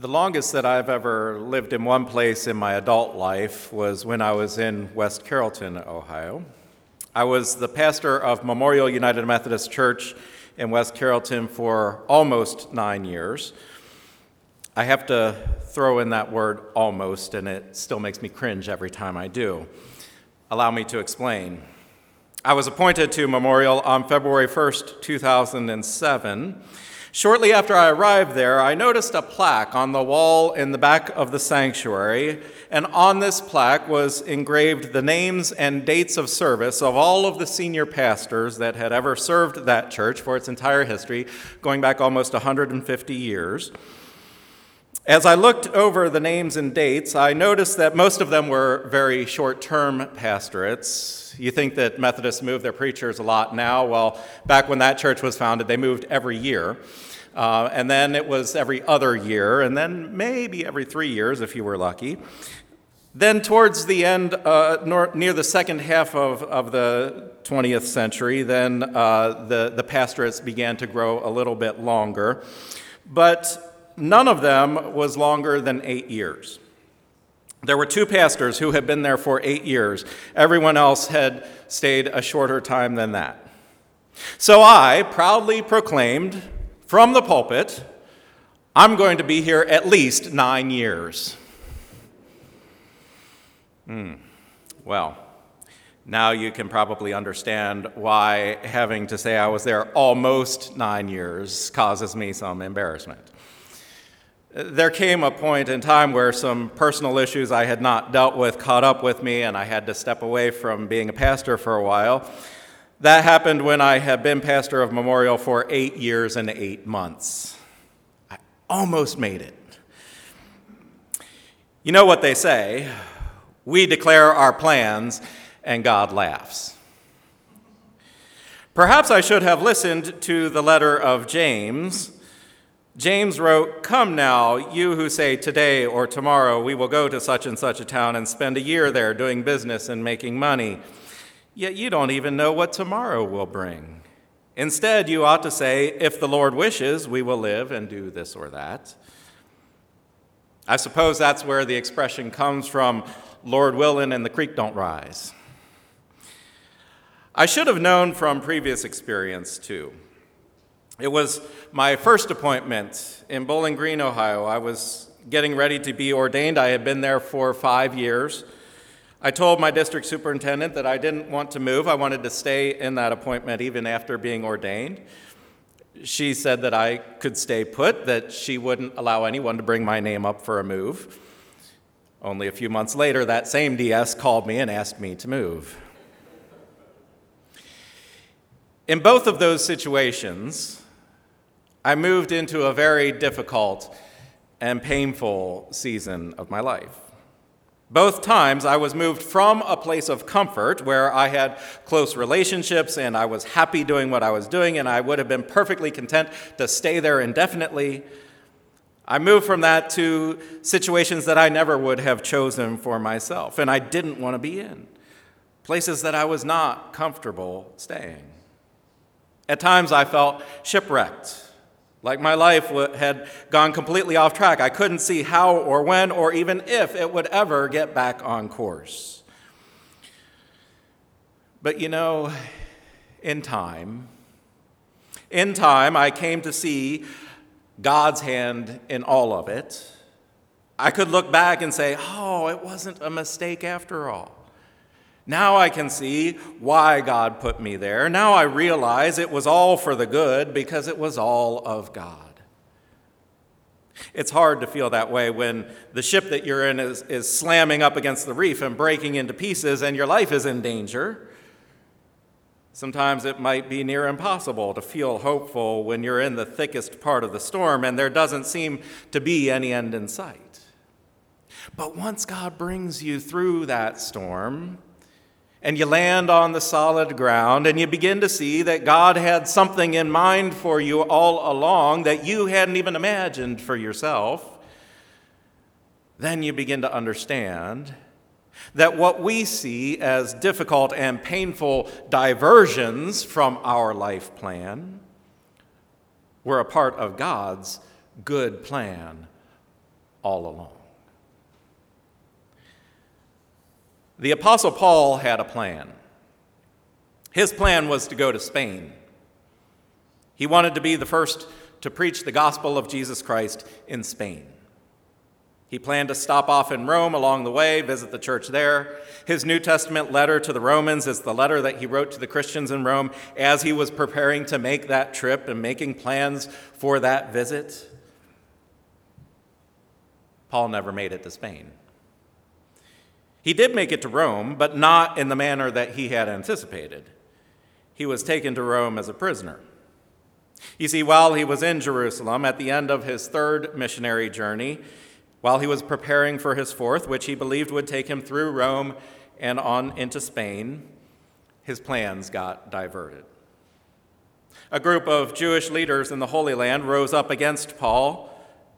The longest that I've ever lived in one place in my adult life was when I was in West Carrollton, Ohio. I was the pastor of Memorial United Methodist Church in West Carrollton for almost 9 years. I have to throw in that word almost, and it still makes me cringe every time I do. Allow me to explain. I was appointed to Memorial on February 1st, 2007. Shortly after I arrived there, I noticed a plaque on the wall in the back of the sanctuary, and on this plaque was engraved the names and dates of service of all of the senior pastors that had ever served that church for its entire history, going back almost 150 years. As I looked over the names and dates, I noticed that most of them were very short-term pastorates. You think that Methodists move their preachers a lot now. Well, back when that church was founded, they moved every year. And then it was every other year, and then maybe every 3 years if you were lucky. Then towards the end, near the second half of the 20th century, then the pastorates began to grow a little bit longer. But none of them was longer than 8 years. There were two pastors who had been there for 8 years. Everyone else had stayed a shorter time than that. So I proudly proclaimed from the pulpit, I'm going to be here at least 9 years. Well, now you can probably understand why having to say I was there almost 9 years causes me some embarrassment. There came a point in time where some personal issues I had not dealt with caught up with me, and I had to step away from being a pastor for a while. That happened when I had been pastor of Memorial for 8 years and 8 months. I almost made it. You know what they say, we declare our plans and God laughs. Perhaps I should have listened to the letter of James. James wrote, "Come now, you who say today or tomorrow we will go to such and such a town and spend a year there doing business and making money. Yet you don't even know what tomorrow will bring. Instead, you ought to say, if the Lord wishes, we will live and do this or that." I suppose that's where the expression comes from, Lord willin' and the creek don't rise. I should have known from previous experience too. It was my first appointment in Bowling Green, Ohio. I was getting ready to be ordained. I had been there for 5 years. I told my district superintendent that I didn't want to move. I wanted to stay in that appointment even after being ordained. She said that I could stay put, that she wouldn't allow anyone to bring my name up for a move. Only a few months later, that same DS called me and asked me to move. In both of those situations, I moved into a very difficult and painful season of my life. Both times I was moved from a place of comfort where I had close relationships and I was happy doing what I was doing and I would have been perfectly content to stay there indefinitely. I moved from that to situations that I never would have chosen for myself and I didn't want to be in, places that I was not comfortable staying. At times I felt shipwrecked. Like my life had gone completely off track. I couldn't see how or when or even if it would ever get back on course. But you know, in time, I came to see God's hand in all of it. I could look back and say, oh, it wasn't a mistake after all. Now I can see why God put me there. Now I realize it was all for the good because it was all of God. It's hard to feel that way when the ship that you're in is slamming up against the reef and breaking into pieces and your life is in danger. Sometimes it might be near impossible to feel hopeful when you're in the thickest part of the storm and there doesn't seem to be any end in sight. But once God brings you through that storm, and you land on the solid ground, and you begin to see that God had something in mind for you all along that you hadn't even imagined for yourself, then you begin to understand that what we see as difficult and painful diversions from our life plan were a part of God's good plan all along. The Apostle Paul had a plan. His plan was to go to Spain. He wanted to be the first to preach the gospel of Jesus Christ in Spain. He planned to stop off in Rome along the way, visit the church there. His New Testament letter to the Romans is the letter that he wrote to the Christians in Rome as he was preparing to make that trip and making plans for that visit. Paul never made it to Spain. He did make it to Rome, but not in the manner that he had anticipated. He was taken to Rome as a prisoner. You see, while he was in Jerusalem at the end of his third missionary journey, while he was preparing for his fourth, which he believed would take him through Rome and on into Spain, his plans got diverted. A group of Jewish leaders in the Holy Land rose up against Paul,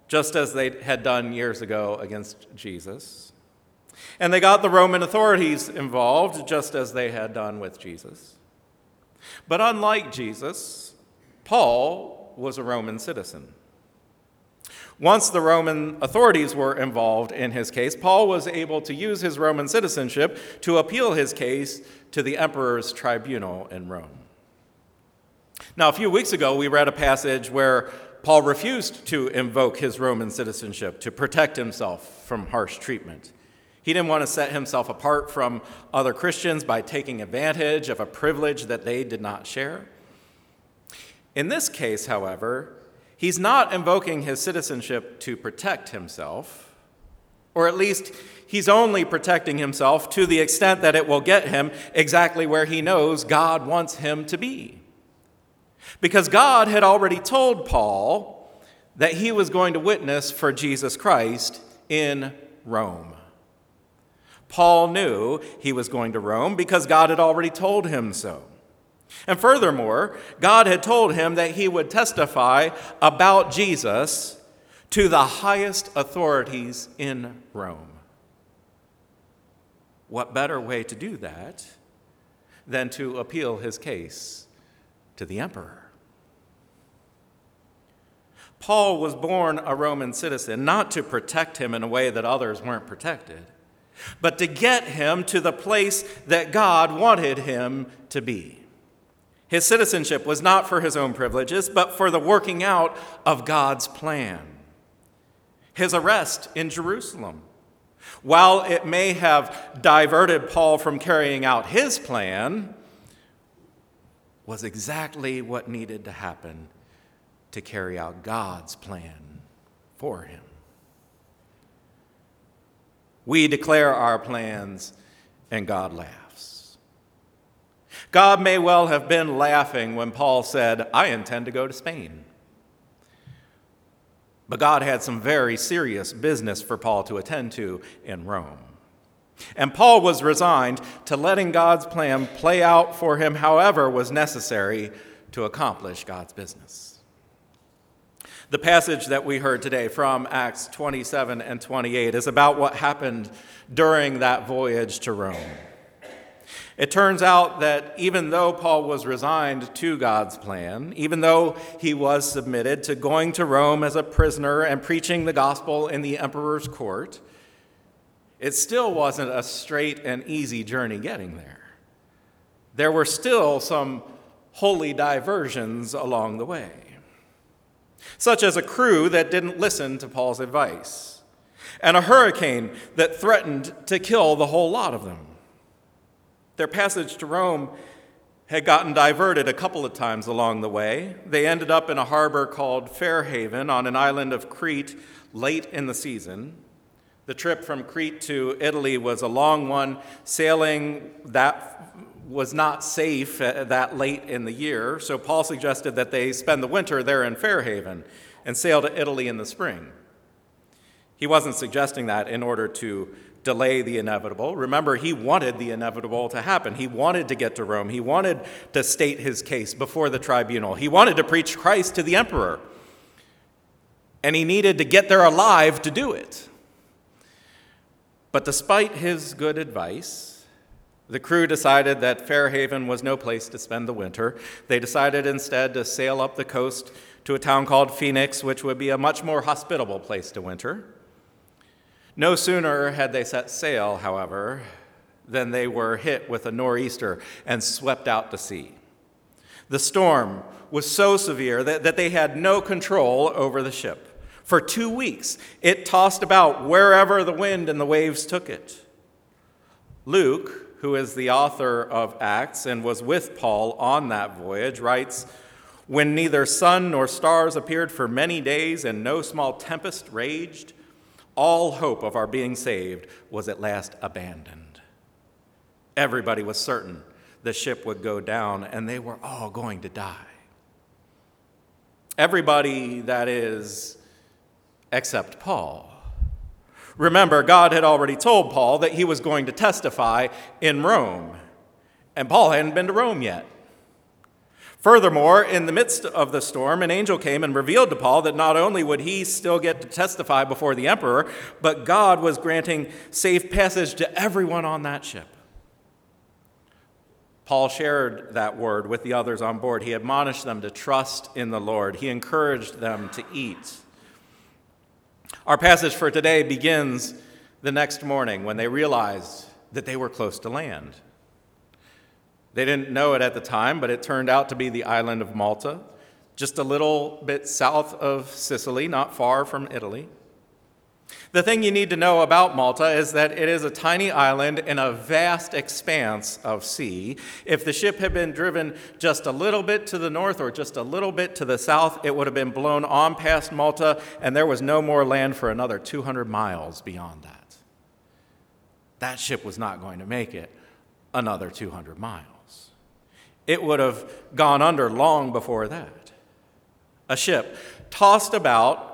just as they had done years ago against Jesus. And they got the Roman authorities involved, just as they had done with Jesus. But unlike Jesus, Paul was a Roman citizen. Once the Roman authorities were involved in his case, Paul was able to use his Roman citizenship to appeal his case to the emperor's tribunal in Rome. Now, a few weeks ago, we read a passage where Paul refused to invoke his Roman citizenship to protect himself from harsh treatment. He didn't want to set himself apart from other Christians by taking advantage of a privilege that they did not share. In this case, however, he's not invoking his citizenship to protect himself, or at least he's only protecting himself to the extent that it will get him exactly where he knows God wants him to be. Because God had already told Paul that he was going to witness for Jesus Christ in Rome. Paul knew he was going to Rome because God had already told him so. And furthermore, God had told him that he would testify about Jesus to the highest authorities in Rome. What better way to do that than to appeal his case to the emperor? Paul was born a Roman citizen, not to protect him in a way that others weren't protected, but to get him to the place that God wanted him to be. His citizenship was not for his own privileges, but for the working out of God's plan. His arrest in Jerusalem, while it may have diverted Paul from carrying out his plan, was exactly what needed to happen to carry out God's plan for him. We declare our plans, and God laughs. God may well have been laughing when Paul said, "I intend to go to Spain." But God had some very serious business for Paul to attend to in Rome. And Paul was resigned to letting God's plan play out for him however was necessary to accomplish God's business. The passage that we heard today from Acts 27 and 28 is about what happened during that voyage to Rome. It turns out that even though Paul was resigned to God's plan, even though he was submitted to going to Rome as a prisoner and preaching the gospel in the emperor's court, it still wasn't a straight and easy journey getting there. There were still some holy diversions along the way, such as a crew that didn't listen to Paul's advice, and a hurricane that threatened to kill the whole lot of them. Their passage to Rome had gotten diverted a couple of times along the way. They ended up in a harbor called Fairhaven on an island of Crete late in the season. The trip from Crete to Italy was a long one. Sailing that was not safe that late in the year, so Paul suggested that they spend the winter there in Fairhaven and sail to Italy in the spring. He wasn't suggesting that in order to delay the inevitable. Remember, he wanted the inevitable to happen. He wanted to get to Rome. He wanted to state his case before the tribunal. He wanted to preach Christ to the emperor, and he needed to get there alive to do it. But despite his good advice, the crew decided that Fairhaven was no place to spend the winter. They decided instead to sail up the coast to a town called Phoenix, which would be a much more hospitable place to winter. No sooner had they set sail, however, than they were hit with a nor'easter and swept out to sea. The storm was so severe that they had no control over the ship. For 2 weeks, it tossed about wherever the wind and the waves took it. Luke, who is the author of Acts and was with Paul on that voyage, writes, "When neither sun nor stars appeared for many days and no small tempest raged, all hope of our being saved was at last abandoned." Everybody was certain the ship would go down and they were all going to die. Everybody, that is, except Paul. Remember, God had already told Paul that he was going to testify in Rome, and Paul hadn't been to Rome yet. Furthermore, in the midst of the storm, an angel came and revealed to Paul that not only would he still get to testify before the emperor, but God was granting safe passage to everyone on that ship. Paul shared that word with the others on board. He admonished them to trust in the Lord. He encouraged them to eat. Our passage for today begins the next morning when they realized that they were close to land. They didn't know it at the time, but it turned out to be the island of Malta, just a little bit south of Sicily, not far from Italy. The thing you need to know about Malta is that it is a tiny island in a vast expanse of sea. If the ship had been driven just a little bit to the north or just a little bit to the south, it would have been blown on past Malta, and there was no more land for another 200 miles beyond that. That ship was not going to make it another 200 miles. It would have gone under long before that. A ship tossed about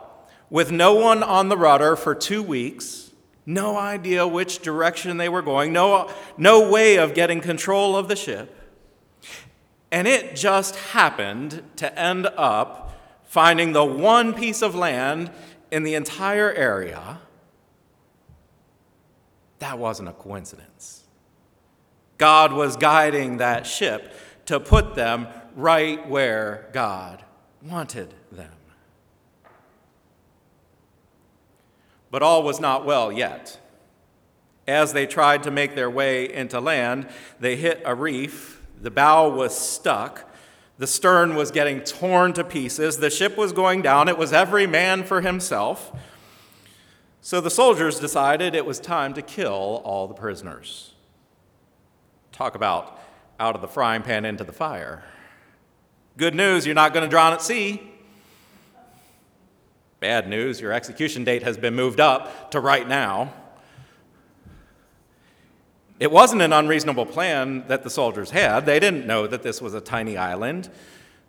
with no one on the rudder for 2 weeks, no idea which direction they were going, no way of getting control of the ship. And it just happened to end up finding the one piece of land in the entire area. That wasn't a coincidence. God was guiding that ship to put them right where God wanted them. But all was not well yet. As they tried to make their way into land, they hit a reef. The bow was stuck. The stern was getting torn to pieces. The ship was going down. It was every man for himself. So the soldiers decided it was time to kill all the prisoners. Talk about out of the frying pan into the fire. Good news, you're not going to drown at sea. Bad news, your execution date has been moved up to right now. It wasn't an unreasonable plan that the soldiers had. They didn't know that this was a tiny island.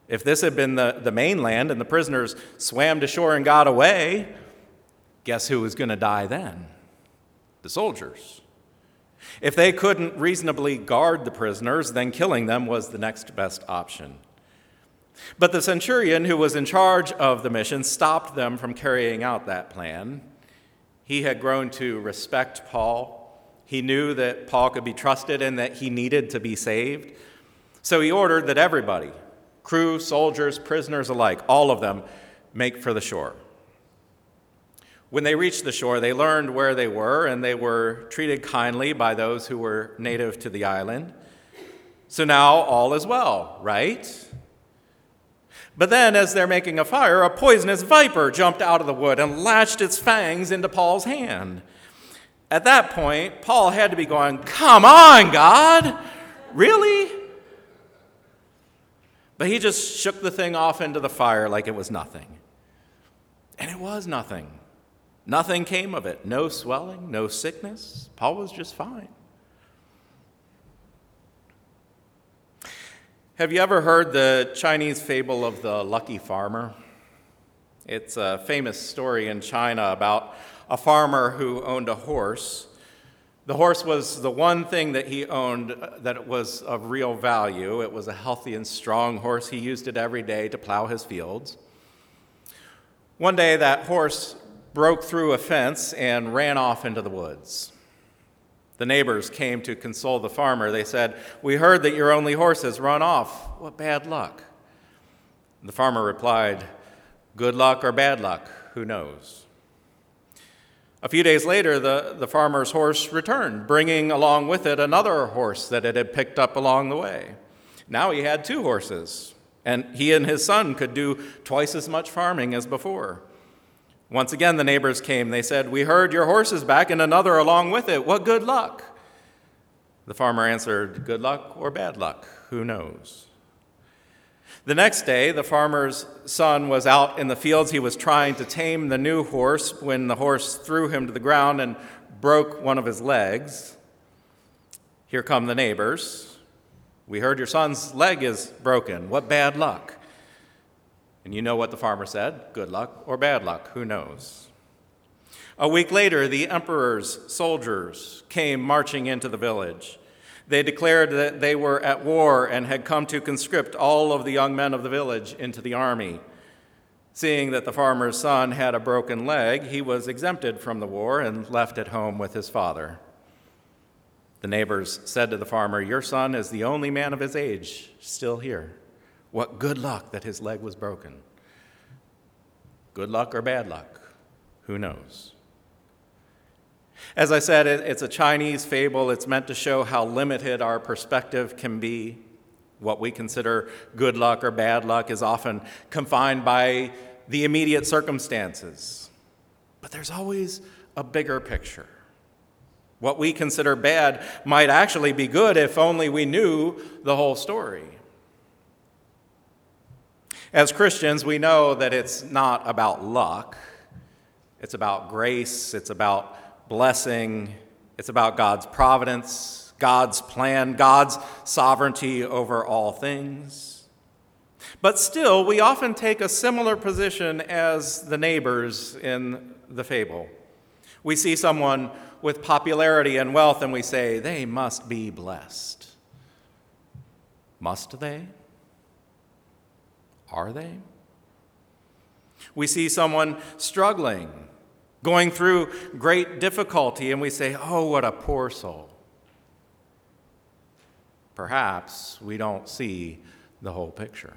If this had been the mainland and the prisoners swam to shore and got away, guess who was going to die then? The soldiers. If they couldn't reasonably guard the prisoners, then killing them was the next best option. But the centurion who was in charge of the mission stopped them from carrying out that plan. He had grown to respect Paul. He knew that Paul could be trusted and that he needed to be saved. So he ordered that everybody, crew, soldiers, prisoners alike, all of them, make for the shore. When they reached the shore, they learned where they were, and they were treated kindly by those who were native to the island. So now all is well, right? But then, as they're making a fire, a poisonous viper jumped out of the wood and lashed its fangs into Paul's hand. At that point, Paul had to be going, "Come on, God! Really?" But he just shook the thing off into the fire like it was nothing. And it was nothing. Nothing came of it. No swelling, no sickness. Paul was just fine. Have you ever heard the Chinese fable of the lucky farmer? It's a famous story in China about a farmer who owned a horse. The horse was the one thing that he owned that was of real value. It was a healthy and strong horse. He used it every day to plow his fields. One day, that horse broke through a fence and ran off into the woods. The neighbors came to console the farmer. They said, "We heard that your only horse has run off. What bad luck." The farmer replied, "Good luck or bad luck, who knows?" A few days later, the farmer's horse returned, bringing along with it another horse that it had picked up along the way. Now he had two horses, and he and his son could do twice as much farming as before. Once again, the neighbors came. They said, "We heard your horse is back and another along with it. What good luck!" The farmer answered, "Good luck or bad luck, who knows?" The next day, the farmer's son was out in the fields. He was trying to tame the new horse when the horse threw him to the ground and broke one of his legs. Here come the neighbors. "We heard your son's leg is broken. What bad luck." And you know what the farmer said, "Good luck or bad luck, who knows?" A week later, the emperor's soldiers came marching into the village. They declared that they were at war and had come to conscript all of the young men of the village into the army. Seeing that the farmer's son had a broken leg, he was exempted from the war and left at home with his father. The neighbors said to the farmer, "Your son is the only man of his age still here. What good luck that his leg was broken. Good luck or bad luck, who knows?" As I said, it's a Chinese fable. It's meant to show how limited our perspective can be. What we consider good luck or bad luck is often confined by the immediate circumstances. But there's always a bigger picture. What we consider bad might actually be good if only we knew the whole story. As Christians, we know that it's not about luck. It's about grace. It's about blessing. It's about God's providence, God's plan, God's sovereignty over all things. But still, we often take a similar position as the neighbors in the fable. We see someone with popularity and wealth and we say, "They must be blessed." Must they? Are they? We see someone struggling, going through great difficulty, and we say, "Oh, what a poor soul." Perhaps we don't see the whole picture.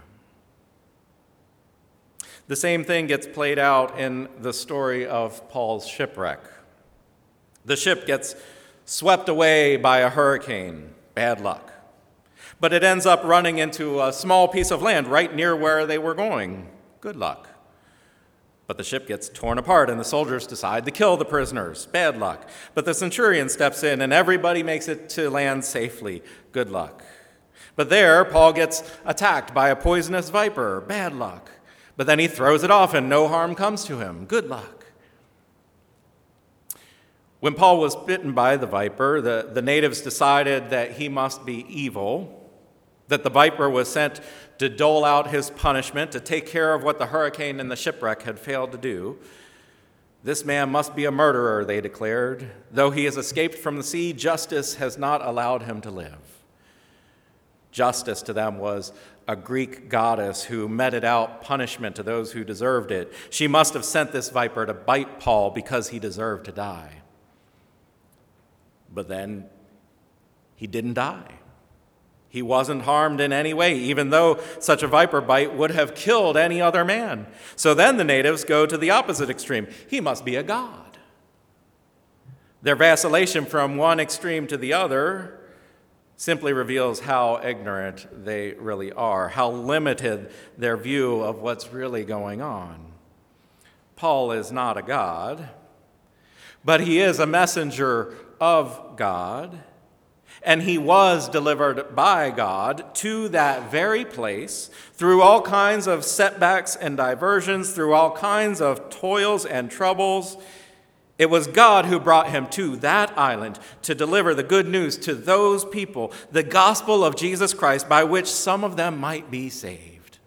The same thing gets played out in the story of Paul's shipwreck. The ship gets swept away by a hurricane, bad luck. But it ends up running into a small piece of land right near where they were going, good luck. But the ship gets torn apart and the soldiers decide to kill the prisoners, bad luck. But the centurion steps in and everybody makes it to land safely, good luck. But there, Paul gets attacked by a poisonous viper, bad luck. But then he throws it off and no harm comes to him, good luck. When Paul was bitten by the viper, the natives decided that he must be evil, that the viper was sent to dole out his punishment, to take care of what the hurricane and the shipwreck had failed to do. "This man must be a murderer," they declared. "Though he has escaped from the sea, justice has not allowed him to live." Justice to them was a Greek goddess who meted out punishment to those who deserved it. She must have sent this viper to bite Paul because he deserved to die. But then he didn't die. He wasn't harmed in any way, even though such a viper bite would have killed any other man. So then the natives go to the opposite extreme. He must be a god. Their vacillation from one extreme to the other simply reveals how ignorant they really are, how limited their view of what's really going on. Paul is not a god, but he is a messenger of God. And he was delivered by God to that very place through all kinds of setbacks and diversions, through all kinds of toils and troubles. It was God who brought him to that island to deliver the good news to those people, the gospel of Jesus Christ, by which some of them might be saved.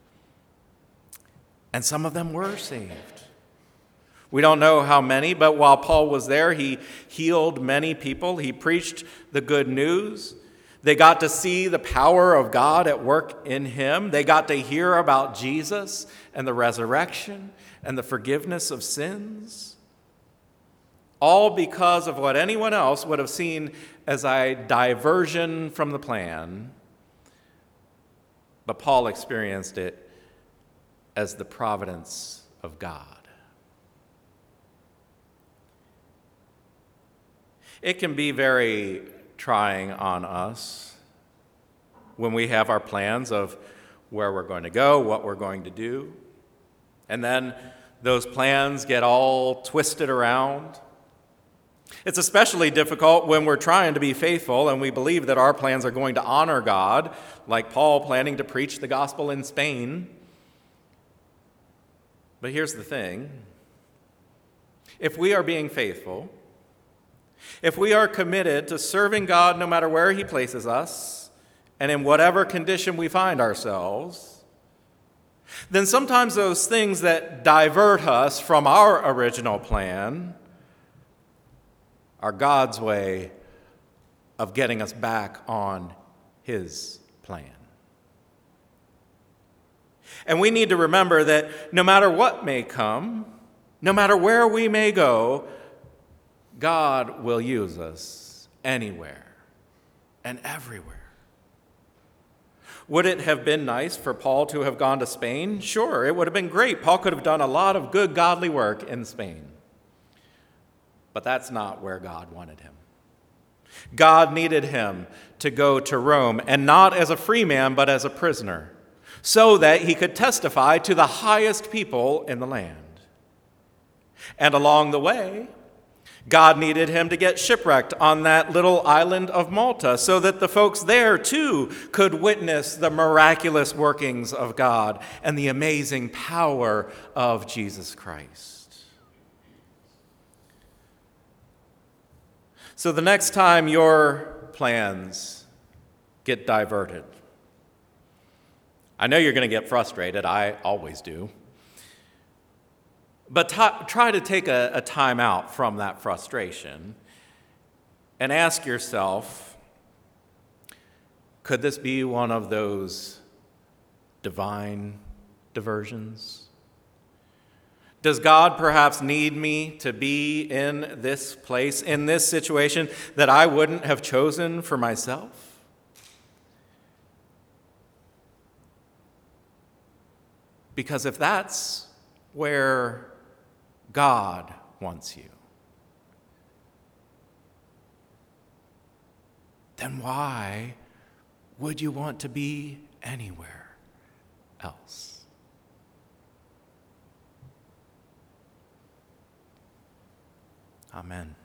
And some of them were saved. We don't know how many, but while Paul was there, he healed many people. He preached the good news. They got to see the power of God at work in him. They got to hear about Jesus and the resurrection and the forgiveness of sins. All because of what anyone else would have seen as a diversion from the plan. But Paul experienced it as the providence of God. It can be very trying on us when we have our plans of where we're going to go, what we're going to do, and then those plans get all twisted around. It's especially difficult when we're trying to be faithful and we believe that our plans are going to honor God, like Paul planning to preach the gospel in Spain. But here's the thing. If we are being faithful, if we are committed to serving God no matter where he places us and in whatever condition we find ourselves, then sometimes those things that divert us from our original plan are God's way of getting us back on his plan. And we need to remember that no matter what may come, no matter where we may go, God will use us anywhere and everywhere. Would it have been nice for Paul to have gone to Spain? Sure, it would have been great. Paul could have done a lot of good, godly work in Spain. But that's not where God wanted him. God needed him to go to Rome, and not as a free man, but as a prisoner, so that he could testify to the highest people in the land. And along the way, God needed him to get shipwrecked on that little island of Malta, so that the folks there, too, could witness the miraculous workings of God and the amazing power of Jesus Christ. So the next time your plans get diverted, I know you're going to get frustrated. I always do. But try to take a time out from that frustration and ask yourself, could this be one of those divine diversions? Does God perhaps need me to be in this place, in this situation that I wouldn't have chosen for myself? Because if that's where God wants you, then why would you want to be anywhere else? Amen.